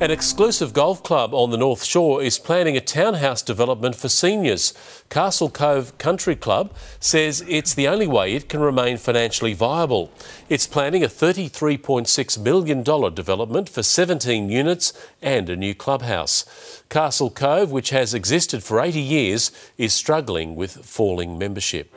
An exclusive golf club on the North Shore is planning a townhouse development for seniors. Castle Cove Country Club says it's the only way it can remain financially viable. It's planning a $33.6 million development for 17 units and a new clubhouse. Castle Cove, which has existed for 80 years, is struggling with falling membership.